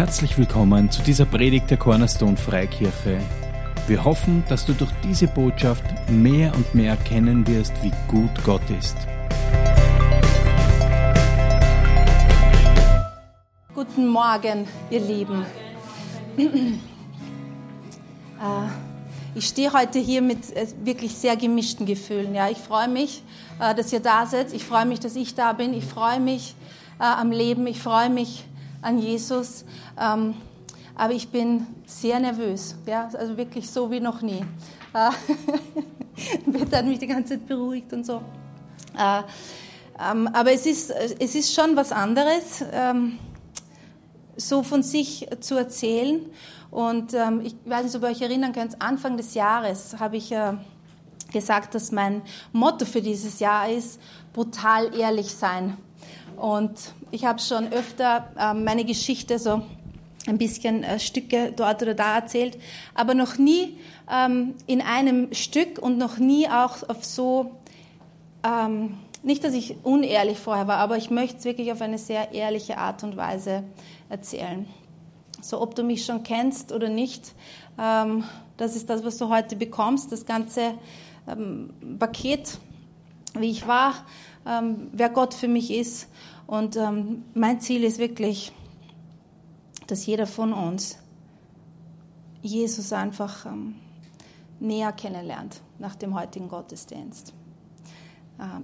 Herzlich willkommen zu dieser Predigt der Cornerstone Freikirche. Wir hoffen, dass du durch diese Botschaft mehr und mehr erkennen wirst, wie gut Gott ist. Guten Morgen, ihr Lieben. Ich stehe heute hier mit wirklich sehr gemischten Gefühlen. Ja, ich freue mich, dass ihr da seid. Ich freue mich, dass ich da bin. Ich freue mich am Leben. Ich freue mich an Jesus. Aber ich bin sehr nervös. Ja, also wirklich so wie noch nie. Peter hat mich die ganze Zeit beruhigt und so. Aber es ist schon was anderes, so von sich zu erzählen. Und ich weiß nicht, ob ihr euch erinnern könnt, Anfang des Jahres habe ich gesagt, dass mein Motto für dieses Jahr ist, brutal ehrlich sein. Und ich habe schon öfter meine Geschichte so ein bisschen Stücke dort oder da erzählt, aber noch nie in einem Stück und noch nie auch auf so, nicht, dass ich unehrlich vorher war, aber ich möchte es wirklich auf eine sehr ehrliche Art und Weise erzählen. So, ob du mich schon kennst oder nicht, das ist das, was du heute bekommst, das ganze Paket, wie ich war, wer Gott für mich ist. Und mein Ziel ist wirklich, dass jeder von uns Jesus einfach näher kennenlernt nach dem heutigen Gottesdienst.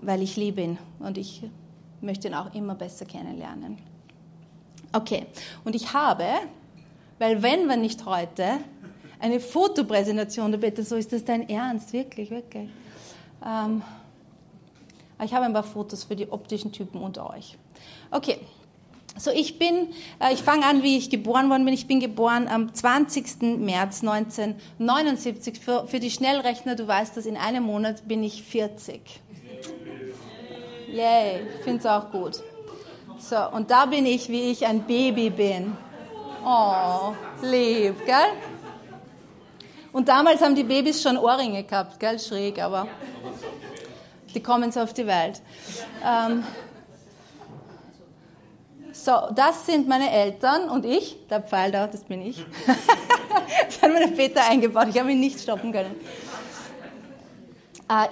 Weil ich liebe ihn und ich möchte ihn auch immer besser kennenlernen. Okay, und ich habe... Weil wenn wir nicht heute eine Fotopräsentation, du bitte, so ist das dein Ernst, wirklich, wirklich. Ich habe ein paar Fotos für die optischen Typen unter euch. Okay, so ich fange an, wie ich geboren worden bin. Ich bin geboren am 20. März 1979. Für die Schnellrechner, du weißt das, in einem Monat bin ich 40. Yay, ich finde es auch gut. So, und da bin ich, wie ich ein Baby bin. Oh, lieb, gell? Und damals haben die Babys schon Ohrringe gehabt, gell? Schräg, aber die kommen so auf die Welt. So, das sind meine Eltern und ich, der Pfeil da, das bin ich. Das hat mir der Peter eingebaut, ich habe ihn nicht stoppen können.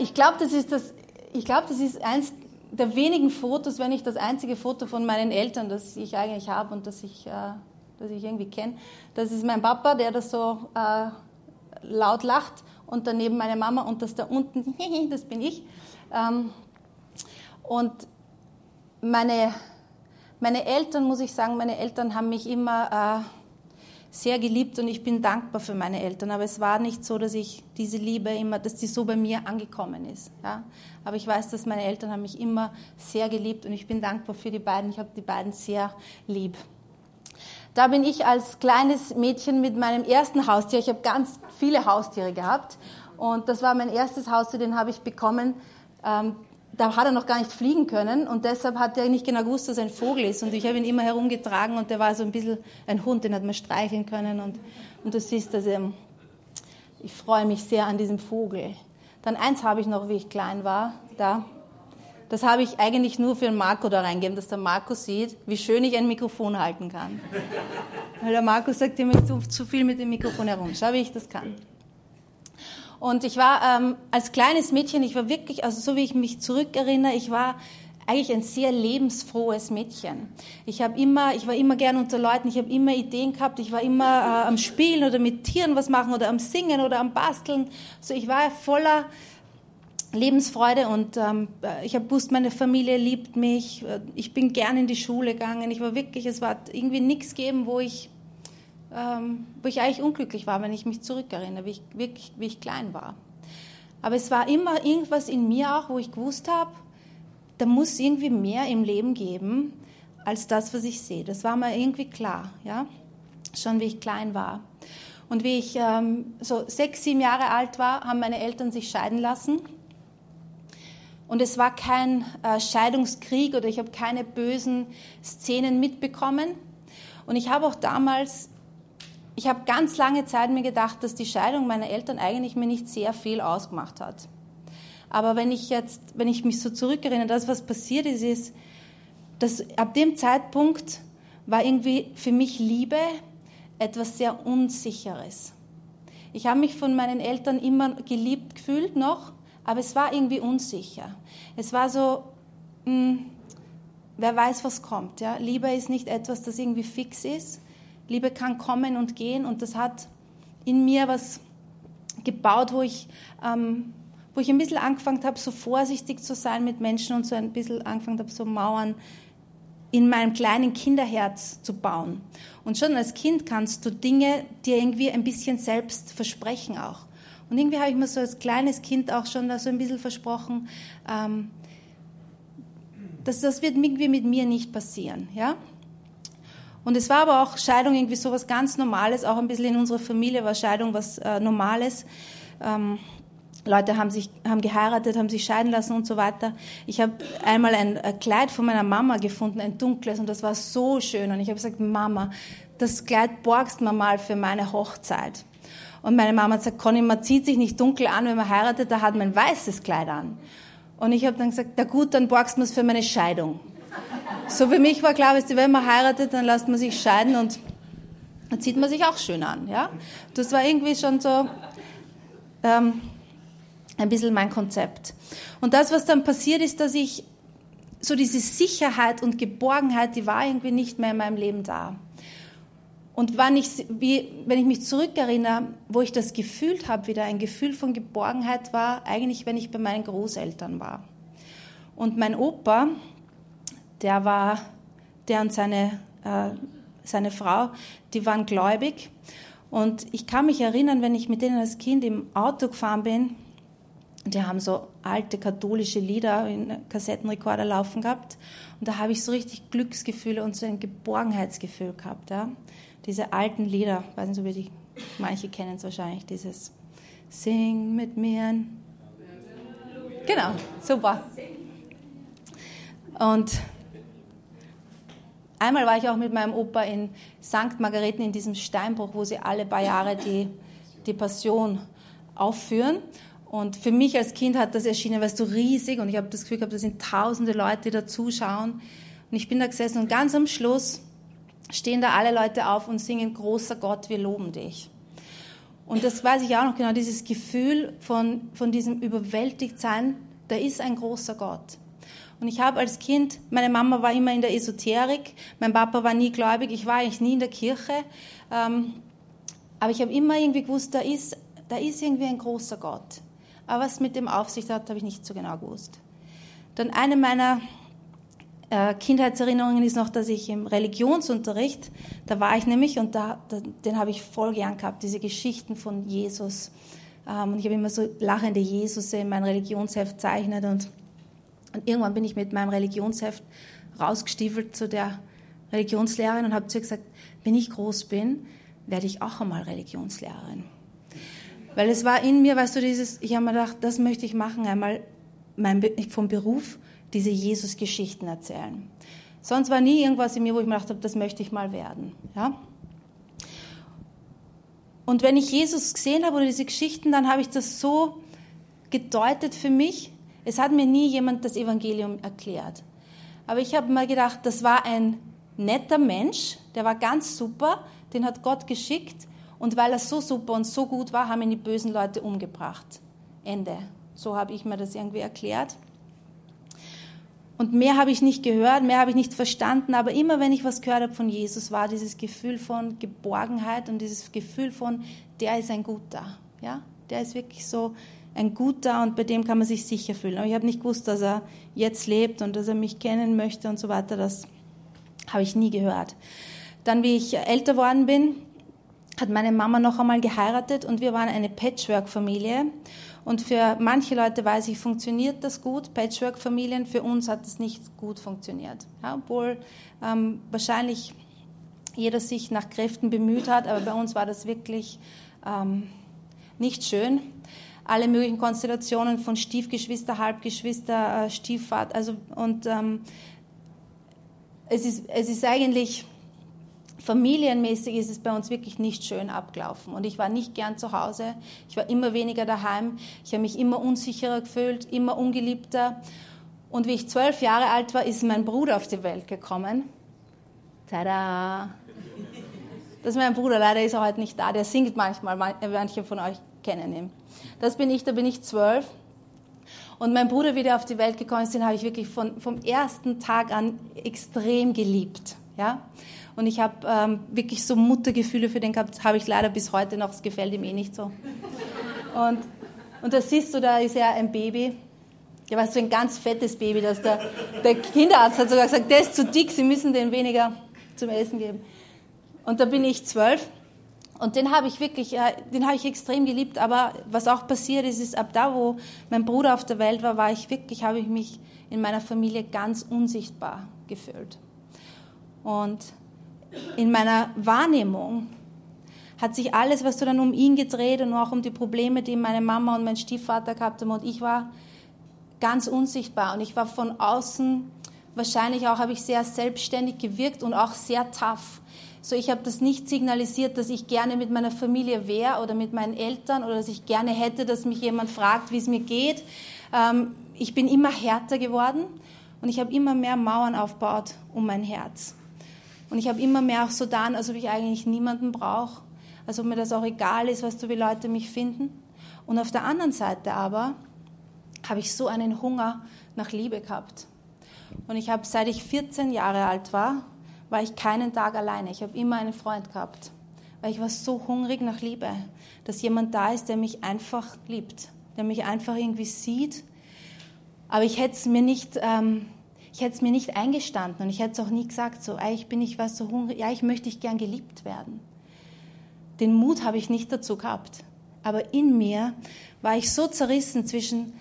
Ich glaube, das ist eins der wenigen Fotos, wenn nicht das einzige Foto von meinen Eltern, das ich eigentlich habe und das ich irgendwie kenne. Das ist mein Papa, der da so laut lacht, und daneben meine Mama und das da unten, das bin ich. Und meine Eltern, muss ich sagen, meine Eltern haben mich immer sehr geliebt und ich bin dankbar für meine Eltern. Aber es war nicht so, dass ich diese Liebe immer, dass die so bei mir angekommen ist. Ja? Aber ich weiß, dass meine Eltern haben mich immer sehr geliebt und ich bin dankbar für die beiden. Ich habe die beiden sehr lieb. Da bin ich als kleines Mädchen mit meinem ersten Haustier, ich habe ganz viele Haustiere gehabt und das war mein erstes Haustier, den habe ich bekommen, da hat er noch gar nicht fliegen können und deshalb hat er nicht genau gewusst, dass er ein Vogel ist, und ich habe ihn immer herumgetragen und der war so ein bisschen ein Hund, den hat man streicheln können und du siehst, dass ich freue mich sehr an diesem Vogel. Dann eins habe ich noch, wie ich klein war, da. Das habe ich eigentlich nur für den Marco da reingegeben, dass der Marco sieht, wie schön ich ein Mikrofon halten kann. Weil der Marco sagt immer, ich tue zu viel mit dem Mikrofon herum. Schau, wie ich das kann. Und ich war als kleines Mädchen, ich war wirklich, also so wie ich mich zurückerinnere, ich war eigentlich ein sehr lebensfrohes Mädchen. Ich war immer gern unter Leuten, ich habe immer Ideen gehabt, ich war immer am Spielen oder mit Tieren was machen oder am Singen oder am Basteln. So, ich war voller Lebensfreude und ich habe gewusst, meine Familie liebt mich, ich bin gern in die Schule gegangen, ich war wirklich, es war irgendwie nichts gegeben, wo ich eigentlich unglücklich war, wenn ich mich zurückerinnere, wie ich klein war. Aber es war immer irgendwas in mir auch, wo ich gewusst habe, da muss irgendwie mehr im Leben geben, als das, was ich sehe. Das war mir irgendwie klar, ja, schon wie ich klein war. Und wie ich so 6, 7 Jahre alt war, haben meine Eltern sich scheiden lassen. Und es war kein Scheidungskrieg oder ich habe keine bösen Szenen mitbekommen. Und ich habe auch damals, ich habe ganz lange Zeit mir gedacht, dass die Scheidung meiner Eltern eigentlich mir nicht sehr viel ausgemacht hat. Aber wenn ich mich so zurückerinnere, das, was passiert ist, dass ab dem Zeitpunkt war irgendwie für mich Liebe etwas sehr Unsicheres. Ich habe mich von meinen Eltern immer geliebt gefühlt noch, aber es war irgendwie unsicher. Es war so, wer weiß, was kommt. Ja? Liebe ist nicht etwas, das irgendwie fix ist. Liebe kann kommen und gehen, und das hat in mir was gebaut, wo ich ein bisschen angefangen habe, so vorsichtig zu sein mit Menschen, und so ein bisschen angefangen habe, so Mauern in meinem kleinen Kinderherz zu bauen. Und schon als Kind kannst du Dinge dir irgendwie ein bisschen selbst versprechen auch. Und irgendwie habe ich mir so als kleines Kind auch schon da so ein bisschen versprochen, dass das wird irgendwie mit mir nicht passieren, ja? Und es war aber auch Scheidung irgendwie so was ganz Normales, auch ein bisschen in unserer Familie war Scheidung was Normales. Leute haben geheiratet, haben sich scheiden lassen und so weiter. Ich habe einmal ein Kleid von meiner Mama gefunden, ein dunkles, und das war so schön. Und ich habe gesagt, Mama, das Kleid borgst mir mal für meine Hochzeit. Und meine Mama hat gesagt, Conny, man zieht sich nicht dunkel an, wenn man heiratet, da hat man ein weißes Kleid an. Und ich habe dann gesagt, na gut, dann borgst du es für meine Scheidung. So für mich war klar, wenn man heiratet, dann lässt man sich scheiden und dann zieht man sich auch schön an. Ja? Das war irgendwie schon so ein bisschen mein Konzept. Und das, was dann passiert ist, dass ich so diese Sicherheit und Geborgenheit, die war irgendwie nicht mehr in meinem Leben da. Und wenn ich mich zurückerinnere, wo ich das gefühlt habe, wieder ein Gefühl von Geborgenheit war, eigentlich, wenn ich bei meinen Großeltern war. Und mein Opa, der und seine Frau, die waren gläubig. Und ich kann mich erinnern, wenn ich mit denen als Kind im Auto gefahren bin, die haben so alte katholische Lieder in Kassettenrekorder laufen gehabt. Und da habe ich so richtig Glücksgefühle und so ein Geborgenheitsgefühl gehabt. Ja? Diese alten Lieder, weiß nicht, ob ihr manche kennen es wahrscheinlich, dieses Sing mit mir. Genau, super. Und einmal war ich auch mit meinem Opa in St. Margareten in diesem Steinbruch, wo sie alle paar Jahre die Passion aufführen. Und für mich als Kind hat das erschienen, weißt du, riesig. Und ich habe das Gefühl gehabt, da sind tausende Leute, die da zuschauen. Und ich bin da gesessen und ganz am Schluss stehen da alle Leute auf und singen, großer Gott, wir loben dich. Und das weiß ich auch noch genau, dieses Gefühl von diesem Überwältigtsein, da ist ein großer Gott. Und ich habe als Kind, meine Mama war immer in der Esoterik, mein Papa war nie gläubig, ich war eigentlich nie in der Kirche. Aber ich habe immer irgendwie gewusst, da ist irgendwie ein großer Gott. Aber was mit dem Aufsicht hat, habe ich nicht so genau gewusst. Dann eine meiner Kindheitserinnerungen ist noch, dass ich im Religionsunterricht, da war ich nämlich und den habe ich voll gern gehabt, diese Geschichten von Jesus. Und ich habe immer so lachende Jesus in mein Religionsheft zeichnet. Und irgendwann bin ich mit meinem Religionsheft rausgestiefelt zu der Religionslehrerin und habe zu ihr gesagt, wenn ich groß bin, werde ich auch einmal Religionslehrerin. Weil es war in mir, weißt du, ich habe mir gedacht, das möchte ich machen, einmal vom Beruf diese Jesus-Geschichten erzählen. Sonst war nie irgendwas in mir, wo ich mir gedacht habe, das möchte ich mal werden. Ja? Und wenn ich Jesus gesehen habe oder diese Geschichten, dann habe ich das so gedeutet für mich. Es hat mir nie jemand das Evangelium erklärt. Aber ich habe mir gedacht, das war ein netter Mensch, der war ganz super, den hat Gott geschickt. Und weil er so super und so gut war, haben ihn die bösen Leute umgebracht. Ende. So habe ich mir das irgendwie erklärt. Und mehr habe ich nicht gehört, mehr habe ich nicht verstanden. Aber immer, wenn ich was gehört habe von Jesus, war dieses Gefühl von Geborgenheit und dieses Gefühl von, der ist ein Guter. Ja? Der ist wirklich so ein Guter und bei dem kann man sich sicher fühlen. Aber ich habe nicht gewusst, dass er jetzt lebt und dass er mich kennen möchte und so weiter. Das habe ich nie gehört. Dann, wie ich älter worden bin, hat meine Mama noch einmal geheiratet und wir waren eine Patchwork-Familie. Und für manche Leute weiß ich, funktioniert das gut, Patchwork-Familien, für uns hat es nicht gut funktioniert. Ja, obwohl wahrscheinlich jeder sich nach Kräften bemüht hat, aber bei uns war das wirklich nicht schön. Alle möglichen Konstellationen von Stiefgeschwister, Halbgeschwister, Stiefvater, also und es ist eigentlich... Familienmäßig ist es bei uns wirklich nicht schön abgelaufen. Und ich war nicht gern zu Hause. Ich war immer weniger daheim. Ich habe mich immer unsicherer gefühlt, immer ungeliebter. Und wie ich 12 Jahre alt war, ist mein Bruder auf die Welt gekommen. Tada! Das ist mein Bruder, leider ist er heute nicht da, der singt manchmal, manche von euch kennen ihn. Das bin ich, da bin ich 12. Und mein Bruder, wie der auf die Welt gekommen ist, den habe ich wirklich vom ersten Tag an extrem geliebt. Ja? Und ich habe wirklich so Muttergefühle für den gehabt, habe ich leider bis heute noch, es gefällt ihm eh nicht so. Und da siehst du, da ist er ein Baby, ja, weißt du, ein ganz fettes Baby, dass der Kinderarzt hat sogar gesagt, der ist zu dick, sie müssen den weniger zum Essen geben. Und da bin ich 12. Und den habe ich wirklich, den habe ich extrem geliebt, aber was auch passiert ist, ist ab da, wo mein Bruder auf der Welt war, habe ich mich in meiner Familie ganz unsichtbar gefühlt. Und in meiner Wahrnehmung hat sich alles, was so dann um ihn gedreht und auch um die Probleme, die meine Mama und mein Stiefvater gehabt haben und ich war, ganz unsichtbar. Und ich war von außen, wahrscheinlich auch, habe ich sehr selbstständig gewirkt und auch sehr tough. So, ich habe das nicht signalisiert, dass ich gerne mit meiner Familie wäre oder mit meinen Eltern oder dass ich gerne hätte, dass mich jemand fragt, wie es mir geht. Ich bin immer härter geworden und ich habe immer mehr Mauern aufgebaut um mein Herz. Und ich habe immer mehr auch so getan, als ob ich eigentlich niemanden brauche, als ob mir das auch egal ist, was so wie Leute mich finden. Und auf der anderen Seite aber habe ich so einen Hunger nach Liebe gehabt. Und ich habe, seit ich 14 Jahre alt war, war ich keinen Tag alleine. Ich habe immer einen Freund gehabt, weil ich war so hungrig nach Liebe, dass jemand da ist, der mich einfach liebt, der mich einfach irgendwie sieht. Aber ich hätte es mir nicht, eingestanden und ich hätte es auch nie gesagt. So, ich war so hungrig. Ja, ich möchte gern geliebt werden. Den Mut habe ich nicht dazu gehabt. Aber in mir war ich so zerrissen zwischen,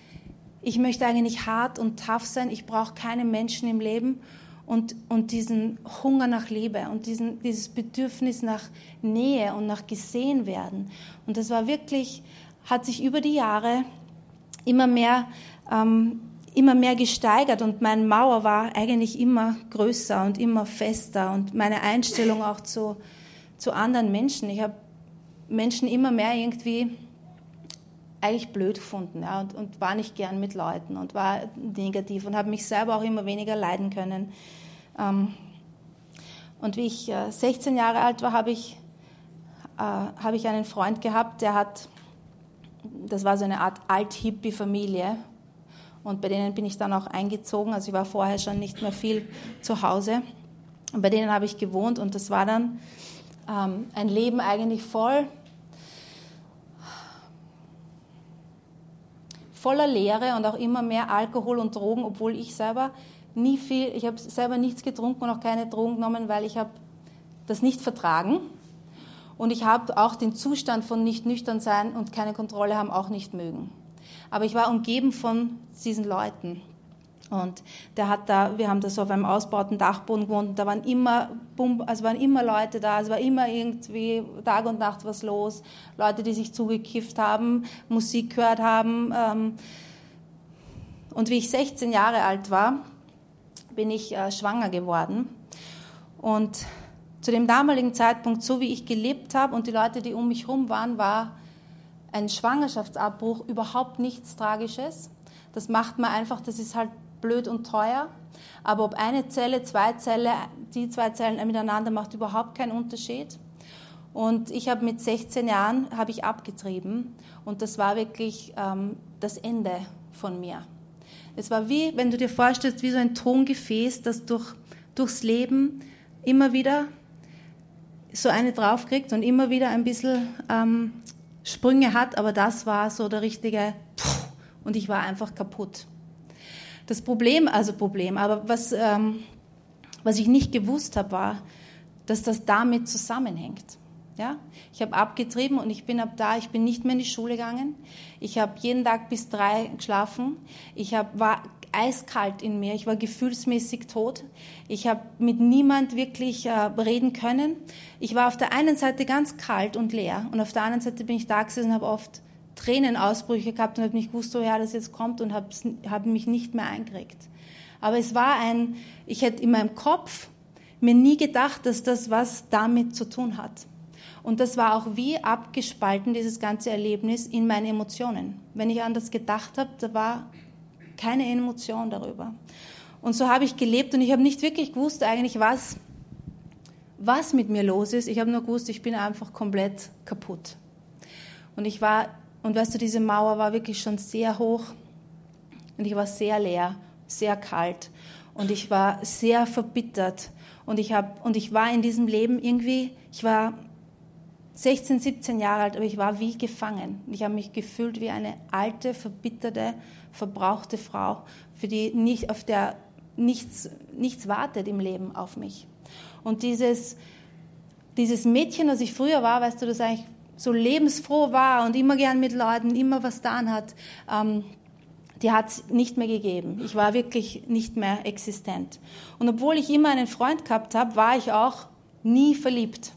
ich möchte eigentlich hart und tough sein. Ich brauche keine Menschen im Leben. Und diesen Hunger nach Liebe und dieses Bedürfnis nach Nähe und nach gesehen werden. Und das war wirklich, hat sich über die Jahre immer mehr gesteigert und meine Mauer war eigentlich immer größer und immer fester und meine Einstellung auch zu anderen Menschen. Ich habe Menschen immer mehr irgendwie eigentlich blöd gefunden, ja, und war nicht gern mit Leuten und war negativ und habe mich selber auch immer weniger leiden können. Und wie ich 16 Jahre alt war, habe ich einen Freund gehabt, das war so eine Art Alt-Hippie-Familie und bei denen bin ich dann auch eingezogen, also ich war vorher schon nicht mehr viel zu Hause und bei denen habe ich gewohnt und das war dann ein Leben eigentlich voller Leere und auch immer mehr Alkohol und Drogen, obwohl ich selber ich habe selber nichts getrunken und auch keine Drogen genommen, weil ich habe das nicht vertragen und ich habe auch den Zustand von nicht nüchtern sein und keine Kontrolle haben auch nicht mögen. Aber ich war umgeben von diesen Leuten und wir haben da so auf einem ausgebauten Dachboden gewohnt und da waren immer Leute da, es war immer irgendwie Tag und Nacht was los, Leute, die sich zugekifft haben, Musik gehört haben. Und wie ich 16 Jahre alt war, bin ich schwanger geworden und zu dem damaligen Zeitpunkt, so wie ich gelebt habe und die Leute, die um mich rum waren, war ein Schwangerschaftsabbruch überhaupt nichts Tragisches. Das macht man einfach, das ist halt blöd und teuer, aber ob eine Zelle, zwei Zellen, die zwei Zellen miteinander macht überhaupt keinen Unterschied. Und ich habe mit 16 Jahren abgetrieben und das war wirklich das Ende von mir. Es war wie, wenn du dir vorstellst, wie so ein Tongefäß, das durchs Leben immer wieder so eine draufkriegt und immer wieder ein bisschen Sprünge hat, aber das war so der richtige und ich war einfach kaputt. Das Problem, aber was ich nicht gewusst habe, war, dass das damit zusammenhängt. Ja? Ich habe abgetrieben und ich bin nicht mehr in die Schule gegangen. Ich habe jeden Tag bis 3 geschlafen. War eiskalt in mir. Ich war gefühlsmäßig tot. Ich habe mit niemand wirklich reden können. Ich war auf der einen Seite ganz kalt und leer und auf der anderen Seite bin ich da gesessen und habe oft Tränenausbrüche gehabt und habe nicht gewusst, woher das jetzt kommt und habe mich nicht mehr eingekriegt. Aber es war ich hätte in meinem Kopf mir nie gedacht, dass das was damit zu tun hat. Und das war auch wie abgespalten, dieses ganze Erlebnis, in meine Emotionen. Wenn ich an das gedacht habe, da war keine Emotion darüber. Und so habe ich gelebt und ich habe nicht wirklich gewusst eigentlich, was was mit mir los ist. Ich habe nur gewusst, ich bin einfach komplett kaputt. Und ich war, und weißt du, diese Mauer war wirklich schon sehr hoch und ich war sehr leer, sehr kalt und ich war sehr verbittert und ich war in diesem Leben irgendwie, ich war 16, 17 Jahre alt, aber ich war wie gefangen. Ich habe mich gefühlt wie eine alte, verbitterte, verbrauchte Frau, für die nicht auf der nichts wartet im Leben auf mich. Und dieses Mädchen, das ich früher war, weißt du, das eigentlich so lebensfroh war und immer gern mit Leuten, immer was getan hat, die hat es nicht mehr gegeben. Ich war wirklich nicht mehr existent. Und obwohl ich immer einen Freund gehabt habe, war ich auch nie verliebt.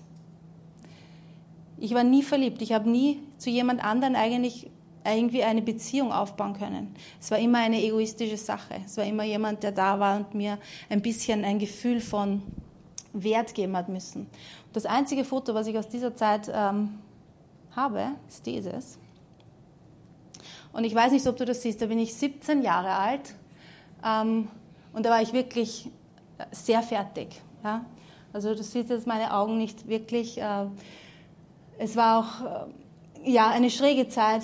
Ich war nie verliebt. Ich habe nie zu jemand anderen eigentlich irgendwie eine Beziehung aufbauen können. Es war immer eine egoistische Sache. Es war immer jemand, der da war und mir ein bisschen ein Gefühl von Wert geben hat müssen. Und das einzige Foto, was ich aus dieser Zeit habe, ist dieses. Und ich weiß nicht, ob du das siehst, da bin ich 17 Jahre alt und da war ich wirklich sehr fertig. Ja? Also du siehst jetzt meine Augen nicht wirklich. Es war auch eine schräge Zeit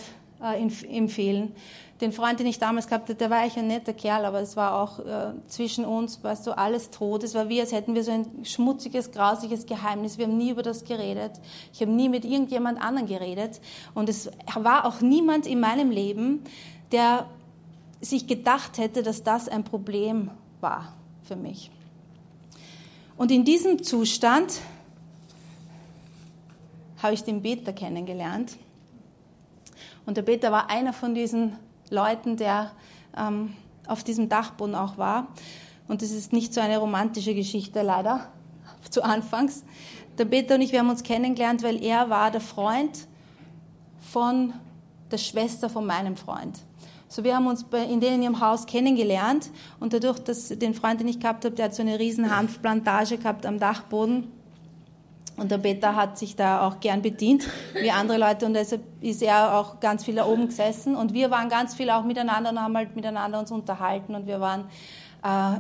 im Fehlen. Den Freund, den ich damals gehabt hatte, der war eigentlich ein netter Kerl, aber es war auch zwischen uns, weißt du, alles tot. Es war wie, als hätten wir so ein schmutziges, grausiges Geheimnis. Wir haben nie über das geredet. Ich habe nie mit irgendjemand anderen geredet. Und es war auch niemand in meinem Leben, der sich gedacht hätte, dass das ein Problem war für mich. Und in diesem Zustand habe ich den Peter kennengelernt. Und der Peter war einer von diesen Leuten, der auf diesem Dachboden auch war. Und das ist nicht so eine romantische Geschichte, leider, zu Anfangs. Der Peter und ich, wir haben uns kennengelernt, weil er war der Freund von der Schwester von meinem Freund. So, wir haben uns in ihrem Haus kennengelernt. Und dadurch, dass den Freund, den ich gehabt habe, der hat so eine riesen Hanfplantage gehabt am Dachboden. Und der Peter hat sich da auch gern bedient, wie andere Leute. Und deshalb ist er auch ganz viel da oben gesessen. Und wir waren ganz viel auch miteinander und haben halt miteinander uns unterhalten. Und wir waren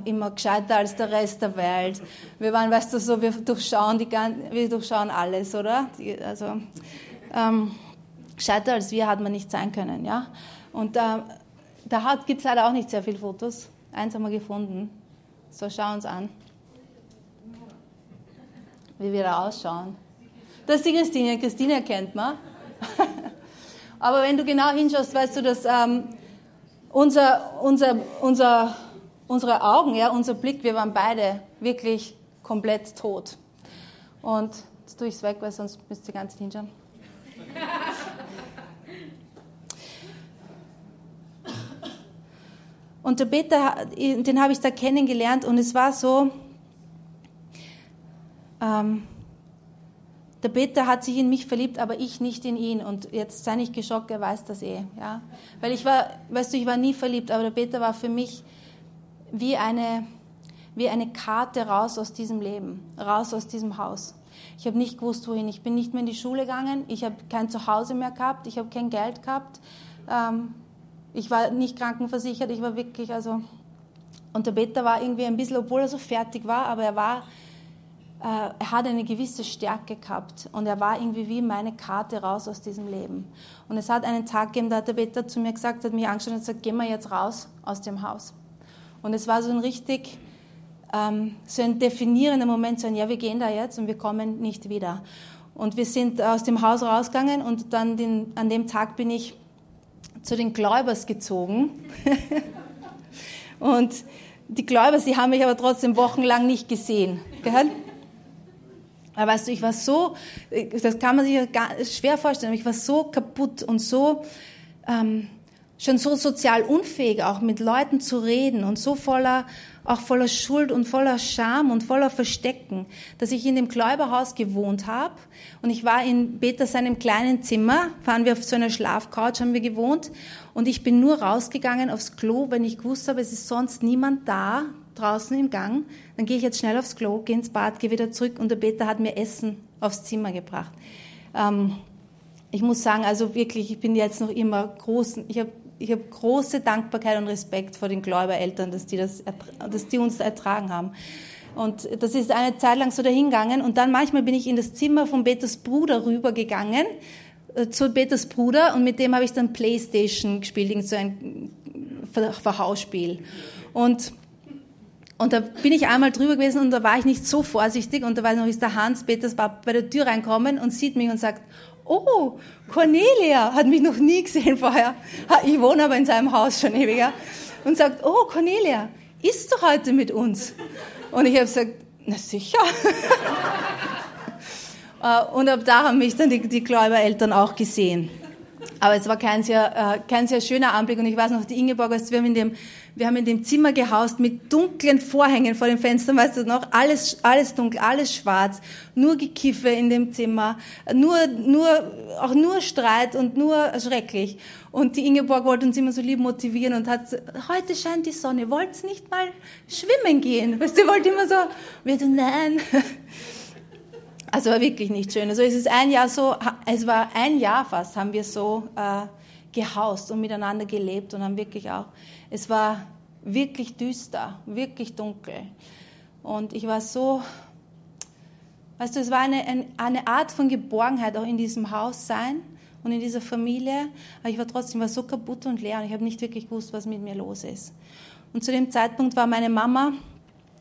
immer gescheiter als der Rest der Welt. Wir waren, weißt du, so, wir durchschauen alles, oder? Gescheiter als wir hat man nicht sein können, ja? Und da gibt es leider auch nicht sehr viele Fotos. Eins haben wir gefunden. So, schau uns an, wie wir da ausschauen. Das ist die Christine. Christine kennt man. Aber wenn du genau hinschaust, weißt du, dass unsere Augen, ja, unser Blick, wir waren beide wirklich komplett tot. Und jetzt tue ich es weg, weil sonst müsst ihr die ganze Zeit hinschauen. Und der Peter, den habe ich da kennengelernt und es war so, der Peter hat sich in mich verliebt, aber ich nicht in ihn. Und jetzt sei nicht geschockt, er weiß das eh. Ja? Weil ich war nie verliebt, aber der Peter war für mich wie eine Karte raus aus diesem Leben, raus aus diesem Haus. Ich habe nicht gewusst, wohin. Ich bin nicht mehr in die Schule gegangen, ich habe kein Zuhause mehr gehabt, ich habe kein Geld gehabt, ich war nicht krankenversichert, ich war wirklich, also... Und der Peter war irgendwie ein bisschen, obwohl er so fertig war, aber er hat eine gewisse Stärke gehabt und er war irgendwie wie meine Karte raus aus diesem Leben. Und es hat einen Tag gegeben, da hat der Peter zu mir gesagt, hat mich angeschaut und gesagt, gehen wir jetzt raus aus dem Haus. Und es war so ein richtig, so ein definierender Moment, so ein, ja, wir gehen da jetzt und wir kommen nicht wieder. Und wir sind aus dem Haus rausgegangen und dann an dem Tag bin ich zu den Gläubers gezogen. Und die Gläubers, die haben mich aber trotzdem wochenlang nicht gesehen, gell? Aber weißt du, ich war so, das kann man sich schwer vorstellen, aber ich war so kaputt und so, schon so sozial unfähig, auch mit Leuten zu reden und so voller Schuld und voller Scham und voller Verstecken, dass ich in dem Gläuberhaus gewohnt habe und ich war in Peter seinem kleinen Zimmer, waren wir auf so einer Schlafcouch, haben wir gewohnt und ich bin nur rausgegangen aufs Klo, wenn ich gewusst habe, es ist sonst niemand da, draußen im Gang, dann gehe ich jetzt schnell aufs Klo, gehe ins Bad, gehe wieder zurück und der Peter hat mir Essen aufs Zimmer gebracht. Ich muss sagen, also wirklich, ich bin jetzt noch immer ich habe große Dankbarkeit und Respekt vor den Gläubereltern, dass die uns ertragen haben. Und das ist eine Zeit lang so dahingegangen. Und dann manchmal bin ich in das Zimmer von Betos Bruder rübergegangen, zu Betos Bruder, und mit dem habe ich dann Playstation gespielt, irgend so ein Verhausspiel. Und da bin ich einmal drüber gewesen und da war ich nicht so vorsichtig. Und da weiß ich noch, ist der Hans Peters bei der Tür reinkommen und sieht mich und sagt: Oh, Cornelia, hat mich noch nie gesehen vorher. Ich wohne aber in seinem Haus schon ewiger. Und sagt: Oh, Cornelia, isst du heute mit uns? Und ich habe gesagt: Na sicher. Und ab da haben mich dann die Gläubereltern auch gesehen. Aber es war kein sehr schöner Anblick. Und ich weiß noch, die Ingeborg, wir haben in dem Zimmer gehaust mit dunklen Vorhängen vor den Fenstern, weißt du noch, alles dunkel, alles schwarz, nur Gekiffe in dem Zimmer, nur Streit und nur schrecklich. Und die Ingeborg wollte uns immer so lieb motivieren und hat: Heute scheint die Sonne, wollt's nicht mal schwimmen gehen? Weißt du, wollte immer so, nein. Also war wirklich nicht schön. Also es ist ein Jahr so, es war ein Jahr fast, haben wir so gehaust und miteinander gelebt und haben wirklich auch, es war wirklich düster, wirklich dunkel. Und ich war so, weißt du, es war eine Art von Geborgenheit auch in diesem Haus sein und in dieser Familie. Aber ich war trotzdem so kaputt und leer und ich habe nicht wirklich gewusst, was mit mir los ist. Und zu dem Zeitpunkt war meine Mama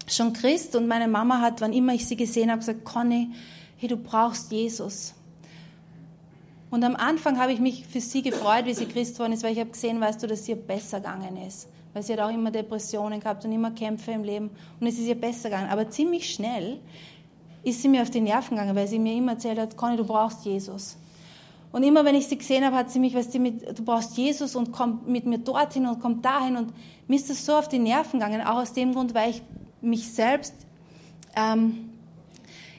schon Christ und meine Mama hat, wann immer ich sie gesehen habe, gesagt: Conny, hey, du brauchst Jesus. Und am Anfang habe ich mich für sie gefreut, wie sie Christ worden ist, weil ich habe gesehen, weißt du, dass sie ihr besser gegangen ist. Weil sie hat auch immer Depressionen gehabt und immer Kämpfe im Leben und es ist ihr besser gegangen. Aber ziemlich schnell ist sie mir auf die Nerven gegangen, weil sie mir immer erzählt hat: Conny, du brauchst Jesus. Und immer, wenn ich sie gesehen habe, hat sie mich, weißt du, du brauchst Jesus und komm mit mir dorthin und komm dahin. Und mir ist das so auf die Nerven gegangen, auch aus dem Grund, weil ich mich selbst,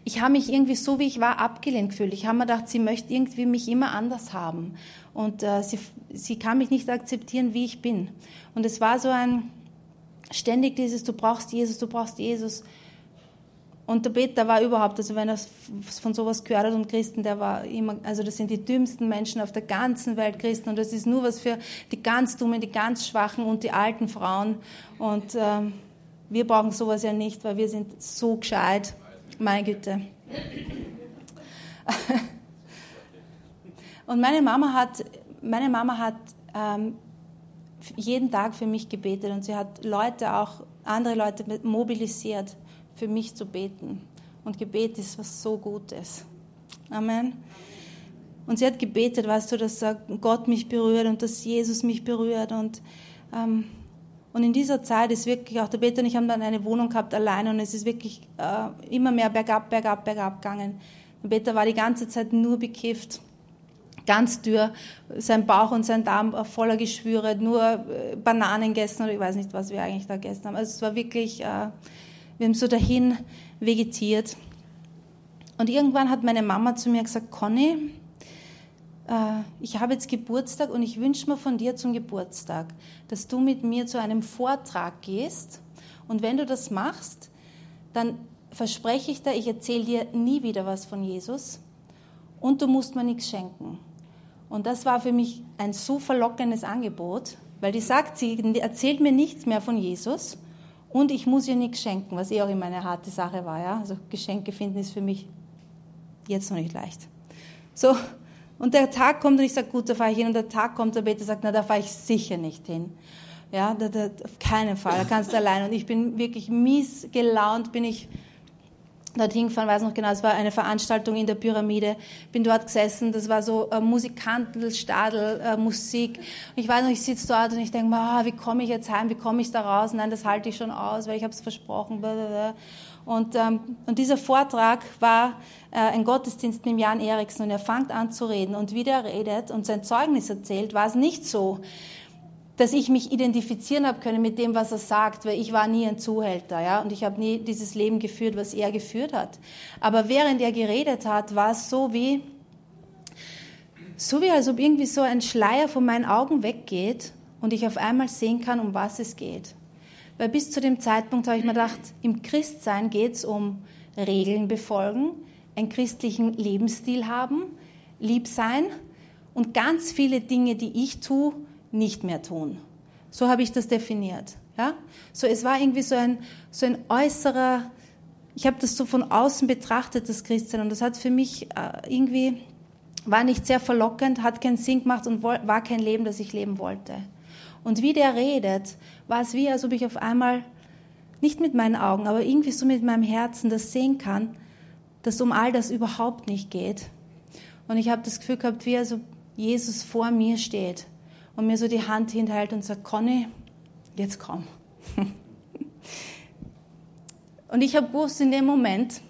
ich habe mich irgendwie so, wie ich war, abgelehnt gefühlt. Ich habe mir gedacht, sie möchte irgendwie mich immer anders haben. Und sie kann mich nicht akzeptieren, wie ich bin. Und es war so ein ständig dieses: Du brauchst Jesus, du brauchst Jesus. Und der Peter war überhaupt, also wenn er von sowas gehört hat und Christen, der war immer, also das sind die dümmsten Menschen auf der ganzen Welt, Christen. Und das ist nur was für die ganz Dummen, die ganz Schwachen und die alten Frauen. Und wir brauchen sowas ja nicht, weil wir sind so gescheit. Meine Güte. Und meine Mama hat jeden Tag für mich gebetet und sie hat Leute, auch andere Leute mobilisiert, für mich zu beten. Und Gebet ist was so Gutes. Amen. Und sie hat gebetet, weißt du, dass Gott mich berührt und dass Jesus mich berührt. Und in dieser Zeit ist wirklich auch der Peter und ich haben dann eine Wohnung gehabt alleine und es ist wirklich immer mehr bergab gegangen. Der Peter war die ganze Zeit nur bekifft, ganz dürr, sein Bauch und sein Darm voller Geschwüre, nur Bananen gegessen oder ich weiß nicht, was wir eigentlich da gegessen haben. Also es war wirklich, wir haben so dahin vegetiert. Und irgendwann hat meine Mama zu mir gesagt: Conny, ich habe jetzt Geburtstag und ich wünsche mir von dir zum Geburtstag, dass du mit mir zu einem Vortrag gehst und wenn du das machst, dann verspreche ich dir, ich erzähle dir nie wieder was von Jesus und du musst mir nichts schenken. Und das war für mich ein so verlockendes Angebot, weil die sagt, sie erzählt mir nichts mehr von Jesus und ich muss ihr nichts schenken, was auch immer eine harte Sache war. Ja? Also Geschenke finden ist für mich jetzt noch nicht leicht. So. Und der Tag kommt und ich sage: Gut, da fahre ich hin. Und der Tag kommt, der Peter sagt: Na, da fahre ich sicher nicht hin. Ja, auf keinen Fall, da kannst du allein. Und ich bin wirklich mies gelaunt, bin ich dorthin gefahren, weiß noch genau, es war eine Veranstaltung in der Pyramide, bin dort gesessen, das war so Musik. Und ich weiß noch, ich sitze dort und ich denke: Wie komme ich jetzt heim, wie komme ich da raus? Nein, das halte ich schon aus, weil ich habe es versprochen. Blablabla. Und dieser Vortrag war ein Gottesdienst mit Jan Eriksen und er fängt an zu reden und wie der redet und sein Zeugnis erzählt, war es nicht so, dass ich mich identifizieren habe können mit dem, was er sagt, weil ich war nie ein Zuhälter, ja, und ich habe nie dieses Leben geführt, was er geführt hat. Aber während er geredet hat, war es so wie als ob irgendwie so ein Schleier von meinen Augen weggeht und ich auf einmal sehen kann, um was es geht. Weil bis zu dem Zeitpunkt habe ich mir gedacht, im Christsein geht es um Regeln befolgen, einen christlichen Lebensstil haben, lieb sein und ganz viele Dinge, die ich tue, nicht mehr tun. So habe ich das definiert. Ja? So, es war irgendwie so ein äußerer ich habe das so von außen betrachtet, das Christsein, und das hat für mich irgendwie, war nicht sehr verlockend, hat keinen Sinn gemacht und war kein Leben, das ich leben wollte. Und wie der redet, war es wie, als ob ich auf einmal, nicht mit meinen Augen, aber irgendwie so mit meinem Herzen das sehen kann, dass um all das überhaupt nicht geht. Und ich habe das Gefühl gehabt, wie also Jesus vor mir steht und mir so die Hand hinhält und sagt, Conny, jetzt komm. Und ich habe gewusst in dem Moment,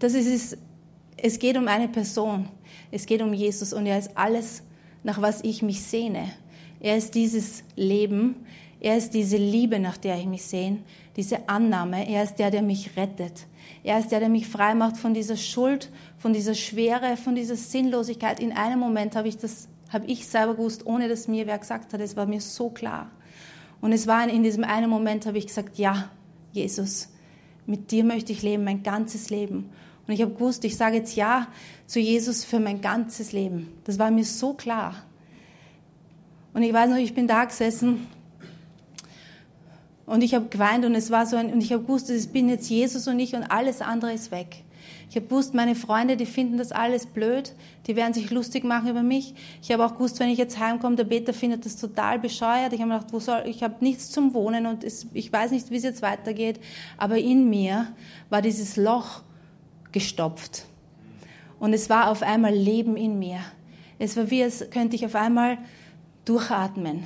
dass es geht um eine Person, es geht um Jesus und er ist alles, nach was ich mich sehne. Er ist dieses Leben, er ist diese Liebe, nach der ich mich sehne, diese Annahme, er ist der, der mich rettet. Er ist der, der mich frei macht von dieser Schuld, von dieser Schwere, von dieser Sinnlosigkeit. In einem Moment habe ich selber gewusst, ohne dass mir wer gesagt hat, es war mir so klar. Und es war in diesem einen Moment, habe ich gesagt, ja, Jesus, mit dir möchte ich leben, mein ganzes Leben. Und ich habe gewusst, ich sage jetzt ja zu Jesus für mein ganzes Leben. Das war mir so klar. Und ich weiß noch, ich bin da gesessen und ich habe geweint und es war so und ich habe gewusst, es bin jetzt Jesus und ich und alles andere ist weg. Ich habe gewusst, meine Freunde, die finden das alles blöd, die werden sich lustig machen über mich. Ich habe auch gewusst, wenn ich jetzt heimkomme, der Peter findet das total bescheuert. Ich habe mir gedacht, ich habe nichts zum Wohnen und ich weiß nicht, wie es jetzt weitergeht. Aber in mir war dieses Loch gestopft und es war auf einmal Leben in mir. Es war wie, als könnte ich auf einmal durchatmen.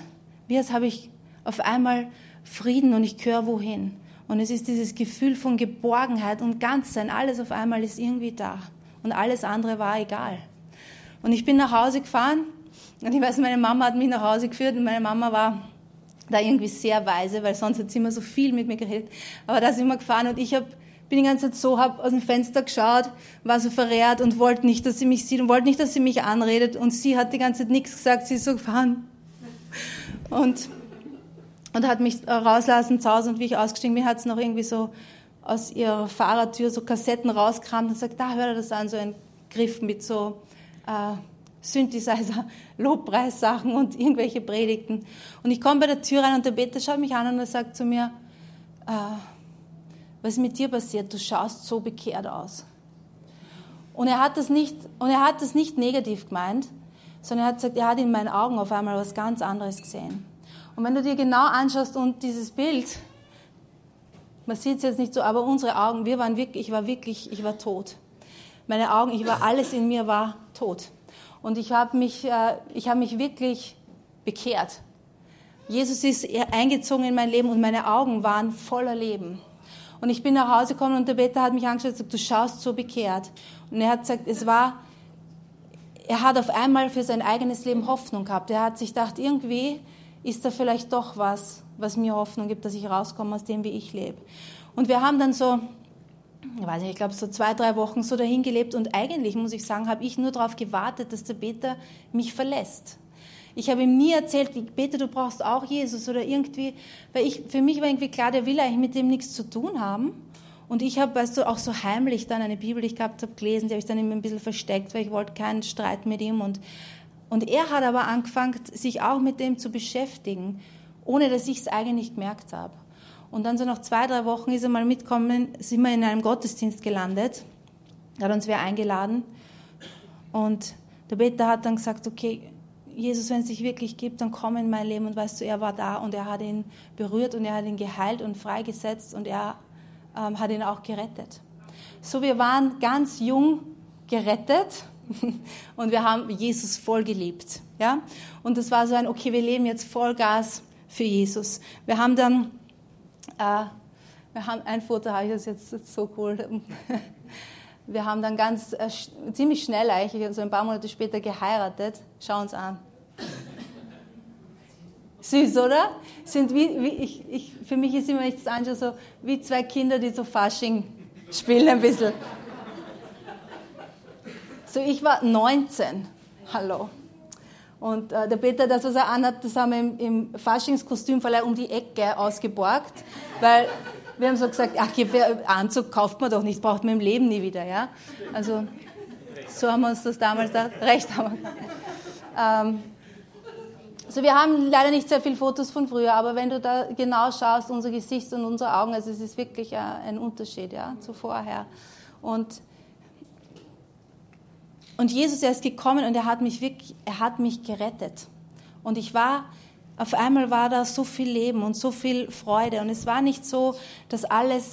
Wie, als habe ich auf einmal Frieden und ich gehöre wohin. Und es ist dieses Gefühl von Geborgenheit und Ganzsein. Alles auf einmal ist irgendwie da. Und alles andere war egal. Und ich bin nach Hause gefahren. Und ich weiß, meine Mama hat mich nach Hause geführt. Und meine Mama war da irgendwie sehr weise, weil sonst hat sie immer so viel mit mir geredet. Aber da sind wir gefahren. Und ich bin die ganze Zeit so, habe aus dem Fenster geschaut, war so verrehrt und wollte nicht, dass sie mich sieht und wollte nicht, dass sie mich anredet. Und sie hat die ganze Zeit nichts gesagt. Sie ist so gefahren. Und hat mich rauslassen zu Hause und wie ich ausgestiegen bin, hat es noch irgendwie so aus ihrer Fahrertür so Kassetten rausgekramt und sagt, da hört er das an, so ein Griff mit so Synthesizer, Lobpreissachen und irgendwelche Predigten. Und ich komme bei der Tür rein und der Peter schaut mich an und er sagt zu mir, was ist mit dir passiert? Du schaust so bekehrt aus. Und er hat das nicht negativ gemeint, sondern er hat gesagt, er hat in meinen Augen auf einmal was ganz anderes gesehen. Und wenn du dir genau anschaust und dieses Bild, man sieht es jetzt nicht so, aber unsere Augen, ich war tot. Meine Augen, alles in mir war tot. Und ich habe mich wirklich bekehrt. Jesus ist eingezogen in mein Leben und meine Augen waren voller Leben. Und ich bin nach Hause gekommen und der Peter hat mich angeschaut und gesagt, du schaust so bekehrt. Und er hat gesagt, er hat auf einmal für sein eigenes Leben Hoffnung gehabt. Er hat sich gedacht, irgendwie ist da vielleicht doch was mir Hoffnung gibt, dass ich rauskomme aus dem, wie ich lebe. Und wir haben dann so, ich glaube so 2-3 Wochen so dahin gelebt und eigentlich, muss ich sagen, habe ich nur darauf gewartet, dass der Peter mich verlässt. Ich habe ihm nie erzählt, Peter, du brauchst auch Jesus oder irgendwie, weil für mich war irgendwie klar, der will eigentlich mit dem nichts zu tun haben. Und ich habe, weißt du, auch so heimlich dann eine Bibel, die ich gehabt habe, gelesen, die habe ich dann immer ein bisschen versteckt, weil ich wollte keinen Streit mit ihm Und er hat aber angefangen, sich auch mit dem zu beschäftigen, ohne dass ich es eigentlich gemerkt habe. Und dann so nach 2-3 Wochen ist er mal mitgekommen, sind wir in einem Gottesdienst gelandet, hat uns wer eingeladen. Und der Peter hat dann gesagt, okay, Jesus, wenn es dich wirklich gibt, dann komm in mein Leben. Und weißt du, er war da und er hat ihn berührt und er hat ihn geheilt und freigesetzt und er hat ihn auch gerettet. So, wir waren ganz jung gerettet. Und wir haben Jesus voll geliebt. Ja? Und das war so ein, okay, wir leben jetzt Vollgas für Jesus. Wir haben dann, ein Foto habe ich, das ist so cool. Wir haben dann ziemlich schnell eigentlich, so ein paar Monate später geheiratet. Schau uns an. Süß, oder? Sind wie ich, für mich ist immer, wenn ich das anschaue, so wie 2 Kinder, die so Fasching spielen ein bisschen. So, ich war 19, hallo. Und der Peter, das, was er anhat, das haben wir im Faschingskostümverleih um die Ecke ausgeborgt, weil wir haben so gesagt, ach, Anzug kauft man doch nicht, braucht man im Leben nie wieder, ja. Also, so haben wir uns das damals gedacht, recht haben wir. Also wir haben leider nicht sehr viele Fotos von früher, aber wenn du da genau schaust, unser Gesicht und unsere Augen, also es ist wirklich ein Unterschied, ja, zu vorher. Und Jesus, er ist gekommen und er hat mich gerettet. Und auf einmal war da so viel Leben und so viel Freude. Und es war nicht so, dass alles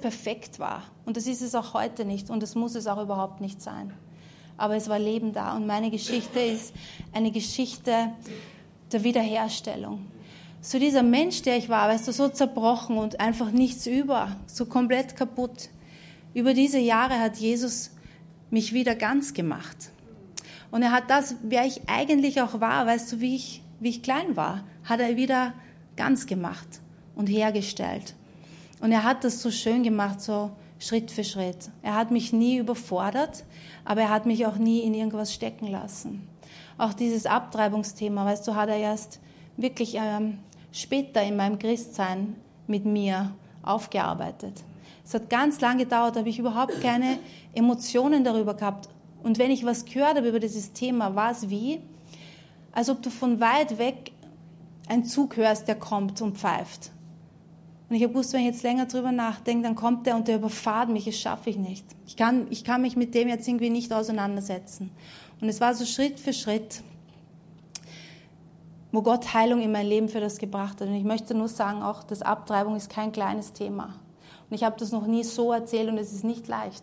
perfekt war. Und das ist es auch heute nicht. Und das muss es auch überhaupt nicht sein. Aber es war Leben da. Und meine Geschichte ist eine Geschichte der Wiederherstellung. So dieser Mensch, der ich war, weißt du, so zerbrochen und einfach nichts über, so komplett kaputt. Über diese Jahre hat Jesus mich wieder ganz gemacht. Und er hat das, wer ich eigentlich auch war, weißt du, wie ich klein war, hat er wieder ganz gemacht und hergestellt. Und er hat das so schön gemacht, so Schritt für Schritt. Er hat mich nie überfordert, aber er hat mich auch nie in irgendwas stecken lassen. Auch dieses Abtreibungsthema, weißt du, hat er erst wirklich später in meinem Christsein mit mir aufgearbeitet. Es hat ganz lange gedauert, da habe ich überhaupt keine Emotionen darüber gehabt. Und wenn ich was gehört habe über dieses Thema, war es wie, als ob du von weit weg einen Zug hörst, der kommt und pfeift. Und ich habe gewusst, wenn ich jetzt länger drüber nachdenke, dann kommt der und der überfahrt mich, das schaffe ich nicht. Ich kann mich mit dem jetzt irgendwie nicht auseinandersetzen. Und es war so Schritt für Schritt, wo Gott Heilung in mein Leben für das gebracht hat. Und ich möchte nur sagen, auch das Abtreibung ist kein kleines Thema. Und ich habe das noch nie so erzählt und es ist nicht leicht.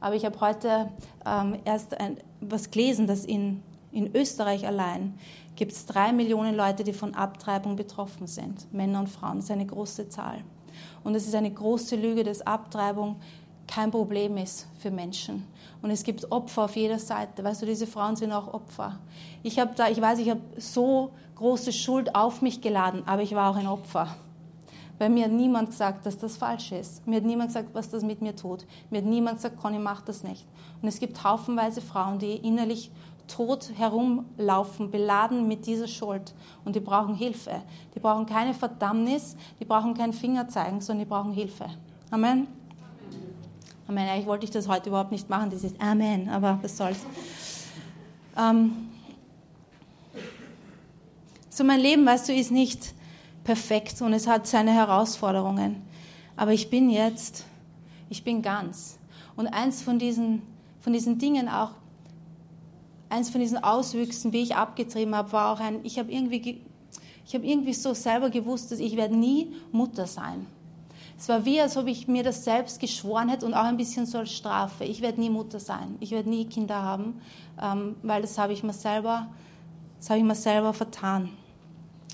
Aber ich habe heute erst was gelesen, dass in Österreich allein gibt es 3 Millionen Leute, die von Abtreibung betroffen sind. Männer und Frauen, das ist eine große Zahl. Und es ist eine große Lüge, dass Abtreibung kein Problem ist für Menschen. Und es gibt Opfer auf jeder Seite. Weißt du, diese Frauen sind auch Opfer. Ich habe so große Schuld auf mich geladen, aber ich war auch ein Opfer. Weil mir hat niemand gesagt, dass das falsch ist. Mir hat niemand gesagt, was das mit mir tut. Mir hat niemand gesagt, Conny, mach das nicht. Und es gibt haufenweise Frauen, die innerlich tot herumlaufen, beladen mit dieser Schuld. Und die brauchen Hilfe. Die brauchen keine Verdammnis, die brauchen keinen Finger zeigen, sondern die brauchen Hilfe. Amen. Amen. Eigentlich wollte ich das heute überhaupt nicht machen, dieses Amen, aber was soll's. So mein Leben, weißt du, ist nicht perfekt und es hat seine Herausforderungen. Aber ich bin ganz. Und eins von diesen Dingen auch, eins von diesen Auswüchsen, wie ich abgetrieben habe, war auch ich habe irgendwie so selber gewusst, dass ich werde nie Mutter sein. Es war wie, als ob ich mir das selbst geschworen hätte und auch ein bisschen so als Strafe. Ich werde nie Mutter sein, ich werde nie Kinder haben, weil das habe ich mir selber vertan.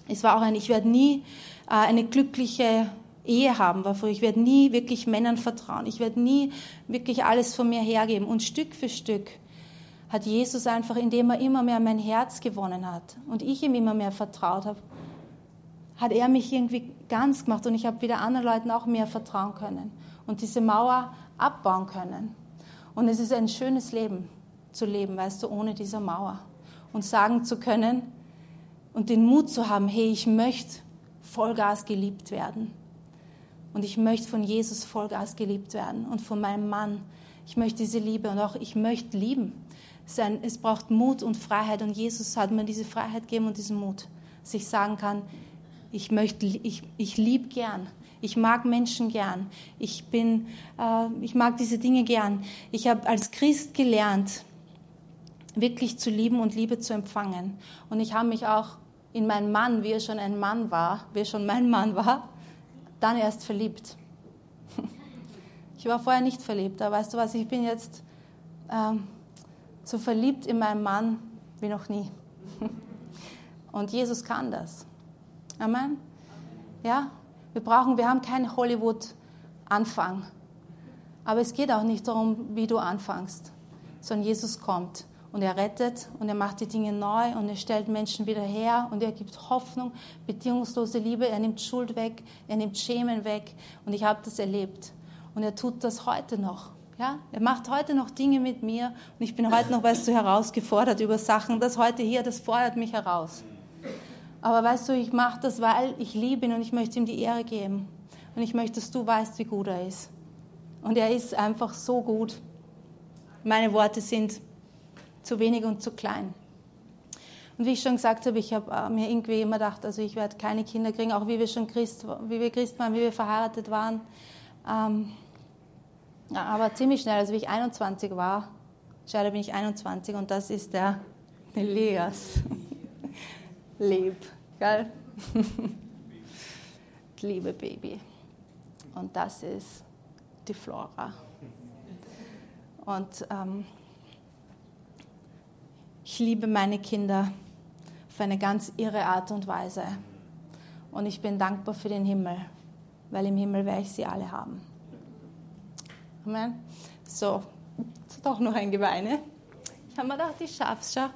Es war auch ich werde nie eine glückliche Ehe haben, war früher. Ich werde nie wirklich Männern vertrauen. Ich werde nie wirklich alles von mir hergeben. Und Stück für Stück hat Jesus einfach, indem er immer mehr mein Herz gewonnen hat und ich ihm immer mehr vertraut habe, hat er mich irgendwie ganz gemacht und ich habe wieder anderen Leuten auch mehr vertrauen können und diese Mauer abbauen können. Und es ist ein schönes Leben zu leben, weißt du, ohne diese Mauer. Und sagen zu können, und den Mut zu haben, hey, ich möchte Vollgas geliebt werden. Und ich möchte von Jesus Vollgas geliebt werden und von meinem Mann. Ich möchte diese Liebe und auch ich möchte lieben. Es braucht Mut und Freiheit und Jesus hat mir diese Freiheit gegeben und diesen Mut, dass ich sagen kann, ich liebe gern, ich mag Menschen gern, ich mag diese Dinge gern. Ich habe als Christ gelernt, wirklich zu lieben und Liebe zu empfangen. Und ich habe mich auch in meinen Mann, wie er schon mein Mann war, dann erst verliebt. Ich war vorher nicht verliebt, aber weißt du was, ich bin jetzt so verliebt in meinen Mann wie noch nie. Und Jesus kann das. Amen? Ja? Wir haben keinen Hollywood-Anfang. Aber es geht auch nicht darum, wie du anfängst, sondern Jesus kommt. Und er rettet und er macht die Dinge neu und er stellt Menschen wieder her und er gibt Hoffnung, bedingungslose Liebe, er nimmt Schuld weg, er nimmt Schämen weg und ich habe das erlebt. Und er tut das heute noch. Ja? Er macht heute noch Dinge mit mir und ich bin heute noch, weißt du, herausgefordert über Sachen. Das heute hier, das fordert mich heraus. Aber weißt du, ich mache das, weil ich liebe ihn und ich möchte ihm die Ehre geben. Und ich möchte, dass du weißt, wie gut er ist. Und er ist einfach so gut. Meine Worte sind zu wenig und zu klein. Und wie ich schon gesagt habe, ich habe mir irgendwie immer gedacht, also ich werde keine Kinder kriegen, auch wie wir Christ waren, wie wir verheiratet waren. Aber ziemlich schnell, also wie ich 21 war, schade bin ich 21 und das ist der Elias. Lieb, gell? Liebe Baby. Und das ist die Flora. Und ich liebe meine Kinder auf eine ganz irre Art und Weise. Und ich bin dankbar für den Himmel, weil im Himmel werde ich sie alle haben. Amen. So, jetzt doch noch ein Geweine. Ich habe mir gedacht, ich schaff's schon.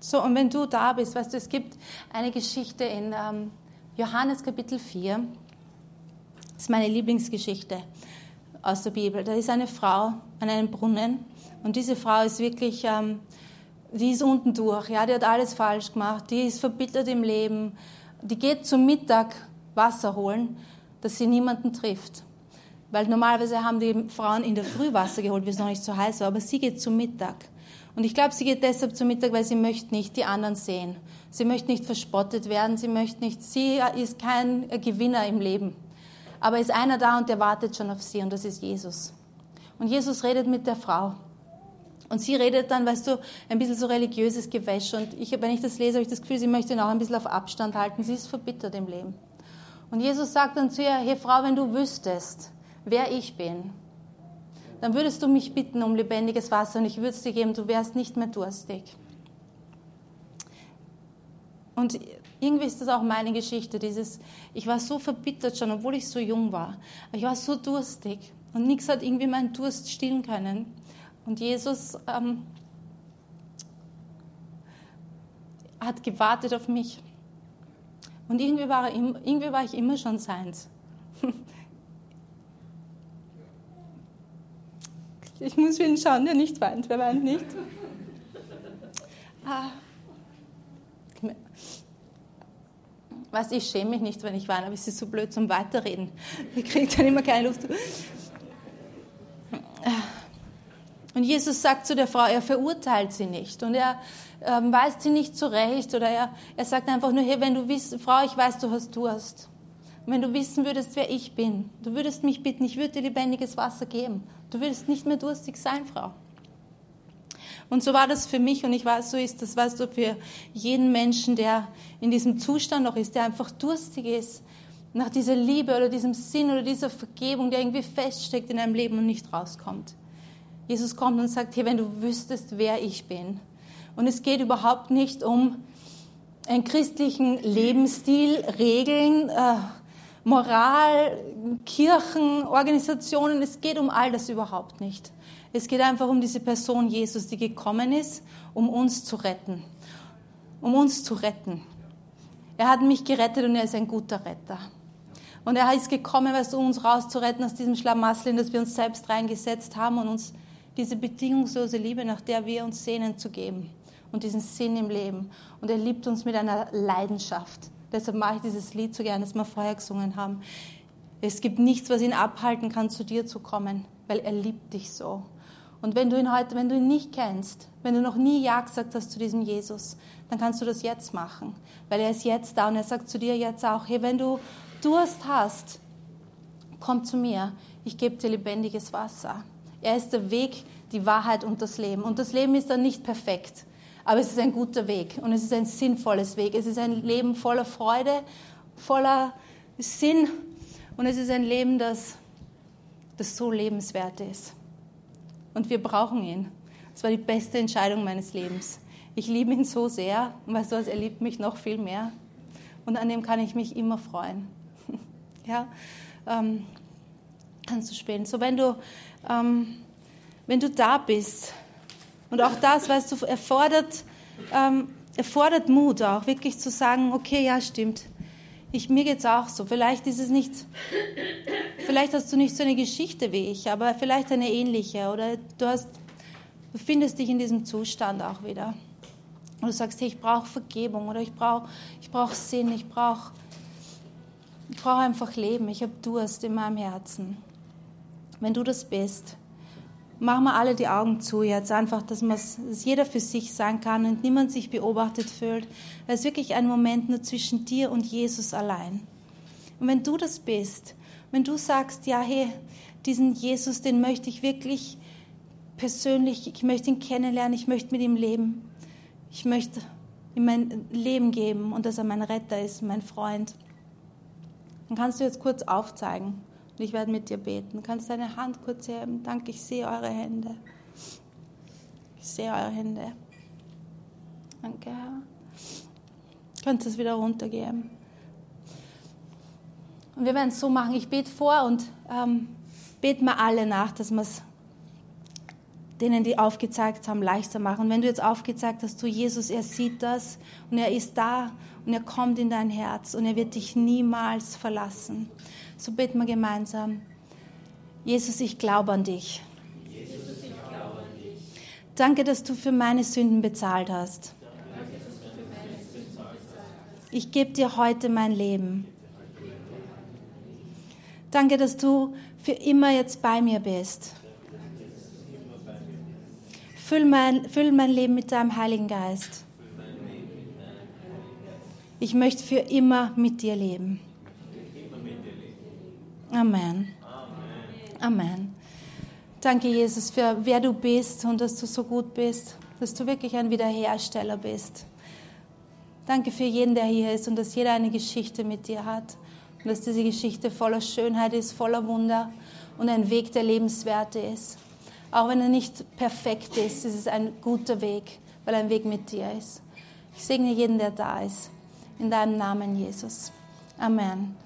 So, und wenn du da bist, weißt du, es gibt eine Geschichte in Johannes Kapitel 4. Das ist meine Lieblingsgeschichte aus der Bibel. Da ist eine Frau an einem Brunnen und diese Frau ist wirklich, die ist unten durch, ja, die hat alles falsch gemacht, die ist verbittert im Leben, die geht zum Mittag Wasser holen, dass sie niemanden trifft. Weil normalerweise haben die Frauen in der Früh Wasser geholt, weil es noch nicht so heiß war, aber sie geht zum Mittag. Und ich glaube, sie geht deshalb zum Mittag, weil sie möchte nicht die anderen sehen. Sie möchte nicht verspottet werden, sie ist kein Gewinner im Leben. Aber ist einer da und der wartet schon auf sie und das ist Jesus. Und Jesus redet mit der Frau. Und sie redet dann, weißt du, ein bisschen so religiöses Gewäsch. Und wenn ich das lese, habe ich das Gefühl, sie möchte ihn auch ein bisschen auf Abstand halten. Sie ist verbittert im Leben. Und Jesus sagt dann zu ihr, hey Frau, wenn du wüsstest, wer ich bin, dann würdest du mich bitten um lebendiges Wasser und ich würde es dir geben, du wärst nicht mehr durstig. Und irgendwie ist das auch meine Geschichte, ich war so verbittert schon, obwohl ich so jung war. Ich war so durstig und nichts hat irgendwie meinen Durst stillen können. Und Jesus hat gewartet auf mich. Und irgendwie war ich immer schon seins. Ich muss für ihn schauen, der nicht weint. Wer weint nicht? Weißt du, ich schäme mich nicht, wenn ich weine, aber es ist so blöd zum Weiterreden. Ich kriege dann immer keine Luft. Und Jesus sagt zu der Frau, er verurteilt sie nicht und er weist sie nicht zurecht. Oder er sagt einfach nur, hey, wenn du wissen, Frau, ich weiß, du hast Durst. Und wenn du wissen würdest, wer ich bin, du würdest mich bitten, ich würde dir lebendiges Wasser geben. Du würdest nicht mehr durstig sein, Frau. Und so war das für mich und ich weiß, so ist das, weißt du, für jeden Menschen, der in diesem Zustand noch ist, der einfach durstig ist nach dieser Liebe oder diesem Sinn oder dieser Vergebung, der irgendwie feststeckt in einem Leben und nicht rauskommt. Jesus kommt und sagt, hey, wenn du wüsstest, wer ich bin. Und es geht überhaupt nicht um einen christlichen Lebensstil, Regeln, Moral, Kirchen, Organisationen, es geht um all das überhaupt nicht. Es geht einfach um diese Person Jesus, die gekommen ist, um uns zu retten. Er hat mich gerettet und er ist ein guter Retter. Und er ist gekommen, weißt du, uns rauszuretten aus diesem Schlamassel, in das wir uns selbst reingesetzt haben und uns diese bedingungslose Liebe, nach der wir uns sehnen, zu geben. Und diesen Sinn im Leben. Und er liebt uns mit einer Leidenschaft. Deshalb mache ich dieses Lied so gerne, das wir vorher gesungen haben. Es gibt nichts, was ihn abhalten kann, zu dir zu kommen, weil er liebt dich so. Und wenn du ihn nicht kennst, wenn du noch nie Ja gesagt hast zu diesem Jesus, dann kannst du das jetzt machen, weil er ist jetzt da und er sagt zu dir jetzt auch, hey, wenn du Durst hast, komm zu mir, ich gebe dir lebendiges Wasser. Er ist der Weg, die Wahrheit und das Leben. Und das Leben ist dann nicht perfekt. Aber es ist ein guter Weg und es ist ein sinnvolles Weg. Es ist ein Leben voller Freude, voller Sinn und es ist ein Leben, das so lebenswert ist. Und wir brauchen ihn. Das war die beste Entscheidung meines Lebens. Ich liebe ihn so sehr und weißt du was, er liebt mich noch viel mehr. Und an dem kann ich mich immer freuen. Ja, kannst du spielen. So, wenn du da bist... Und auch das, weißt du, erfordert Mut auch, wirklich zu sagen, okay, ja, stimmt, mir geht's auch so. Vielleicht hast du nicht so eine Geschichte wie ich, aber vielleicht eine ähnliche. Oder du findest dich in diesem Zustand auch wieder. Und du sagst, hey, ich brauche Vergebung oder ich brauch Sinn, ich brauch einfach Leben, ich habe Durst in meinem Herzen. Wenn du das bist, machen wir alle die Augen zu jetzt, einfach, dass jeder für sich sein kann und niemand sich beobachtet fühlt. Es ist wirklich ein Moment nur zwischen dir und Jesus allein. Und wenn du das bist, wenn du sagst, ja, hey, diesen Jesus, den möchte ich wirklich persönlich, ich möchte ihn kennenlernen, ich möchte mit ihm leben, ich möchte ihm mein Leben geben und dass er mein Retter ist, mein Freund, dann kannst du jetzt kurz aufzeigen. Und ich werde mit dir beten. Du kannst deine Hand kurz heben. Danke, ich sehe eure Hände. Ich sehe eure Hände. Danke, Herr. Du kannst es wieder runtergeben. Und wir werden es so machen. Ich bete vor und bete mal alle nach, dass wir es denen, die aufgezeigt haben, leichter machen. Und wenn du jetzt aufgezeigt hast, du Jesus, er sieht das und er ist da und er kommt in dein Herz und er wird dich niemals verlassen. So beten wir gemeinsam. Jesus, ich glaube an dich. Jesus, ich glaube an dich. Danke, dass du für meine Sünden bezahlt hast. Ich gebe dir heute mein Leben. Danke, dass du für immer jetzt bei mir bist. Füll mein Leben mit deinem Heiligen Geist. Ich möchte für immer mit dir leben. Amen. Amen. Amen. Danke, Jesus, für wer du bist und dass du so gut bist, dass du wirklich ein Wiederhersteller bist. Danke für jeden, der hier ist und dass jeder eine Geschichte mit dir hat und dass diese Geschichte voller Schönheit ist, voller Wunder und ein Weg, der lebenswert ist. Auch wenn er nicht perfekt ist, ist es ein guter Weg, weil ein Weg mit dir ist. Ich segne jeden, der da ist. In deinem Namen, Jesus. Amen.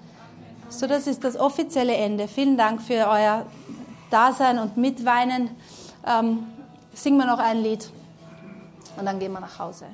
So, das ist das offizielle Ende. Vielen Dank für euer Dasein und Mitweinen. Singen wir noch ein Lied und dann gehen wir nach Hause.